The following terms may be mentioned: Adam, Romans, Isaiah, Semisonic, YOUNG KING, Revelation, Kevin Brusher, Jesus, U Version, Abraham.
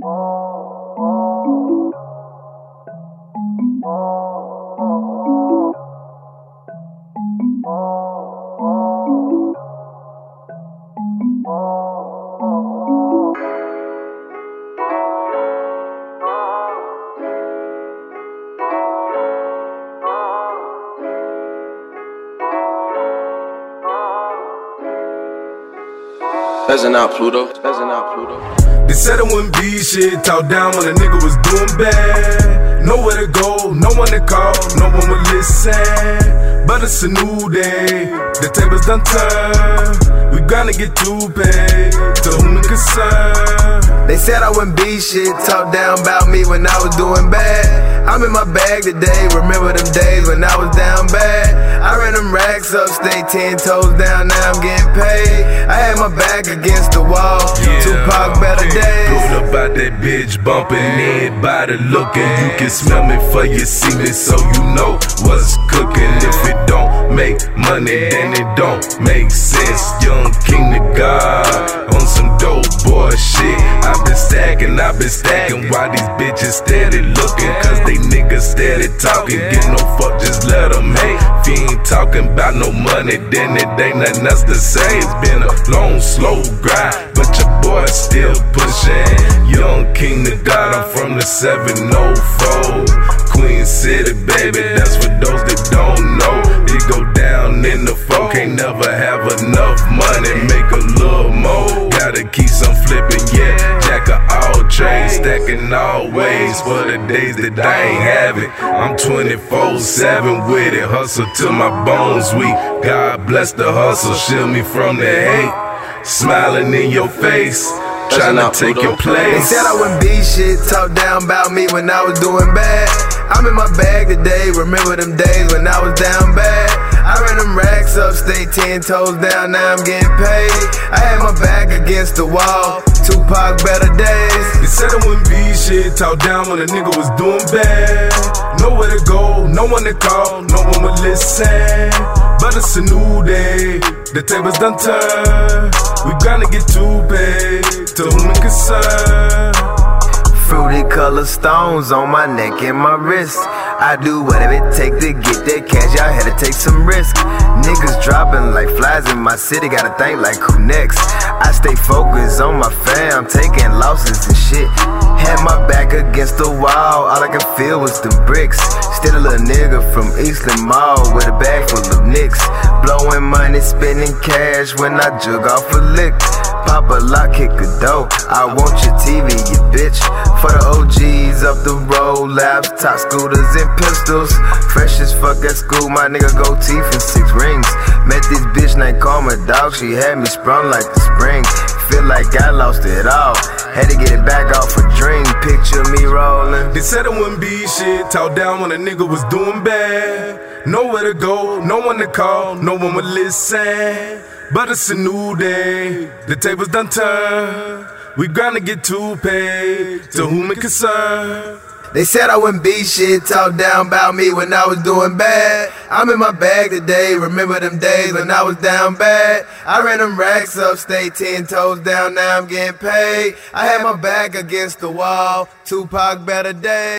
Peasant out Pluto, peasant out Pluto. They said I wouldn't be shit, talk down when a nigga was doing bad. Nowhere to go, no one to call, no one would listen. But it's a new day, the tables done turned. We gonna get you paid, to whom it concern. They said I wouldn't be shit, talk down about me when I was doing bad. I'm in my bag today, remember them days when I was down bad. I ran them racks up, stay 10 toes down, now I'm getting paid. I had my back against the wall, yeah, Tupac better days. Pulled up out that bitch, bumping everybody looking. You can smell me for your semen, so you know what's cooking. If it don't make money, then it don't make sense. Young King the God, on some dope boy shit. I've been stacking while these bitches steady looking. Cause they niggas steady talking, get no fuck, just let them hate. If you ain't talking about no money, then it ain't nothing else to say. It's been a long, slow grind, but your boy still pushing. Young King the God, I'm from the 704 Queen City, baby, that's for those that don't know. It go down in the folk, can't never have enough money. Make a little more, gotta keep some flipping, yeah. Trade stacking always for the days that I ain't have it. I'm 24/7 with it, hustle till my bones weak. God bless the hustle, shield me from the hate. Smiling in your face, tryna take your place. They said I wouldn't be shit, talk down about me when I was doing bad. I'm in my bag today, remember them days when I was down bad. I ran them racks up, stay 10 toes down, now I'm getting paid. I had my back against the wall, Tupac better days. They said I wouldn't be shit, talk down when a nigga was doing bad. Nowhere to go, no one to call, no one would listen. But it's a new day, the tables done turned. We gonna get you paid, to whom it concern. Fruity color stones on my neck and my wrist. I do whatever it take to get that cash, y'all had to take some risk. Niggas dropping like flies in my city, gotta think like who next. I stay focused on my fam, taking losses and shit. Had my back against the wall, all I could feel was the bricks. Still a little nigga from Eastland Mall with a bag full of nicks. Blowing money, spending cash when I jug off a lick. Pop a lock, kick a dough, I want your TV, you bitch. For the OGs up the road, laptops, scooters and pistols. Fresh as fuck at school, my nigga go teeth and 6 rings. Met this bitch named Karma Dog, she had me sprung like the spring. Feel like I lost it all, had to get it back off a dream. Picture me rolling. They said I wouldn't be shit, talk down when a nigga was doing bad. Nowhere to go, no one to call, no one would listen. But it's a new day, the tables done turned. We gonna get you paid, to whom it concern. They said I wouldn't be shit, talk down about me when I was doing bad. I'm in my bag today, remember them days when I was down bad. I ran them racks up, stay 10 toes down, now I'm getting paid. I had my back against the wall, Tupac better days.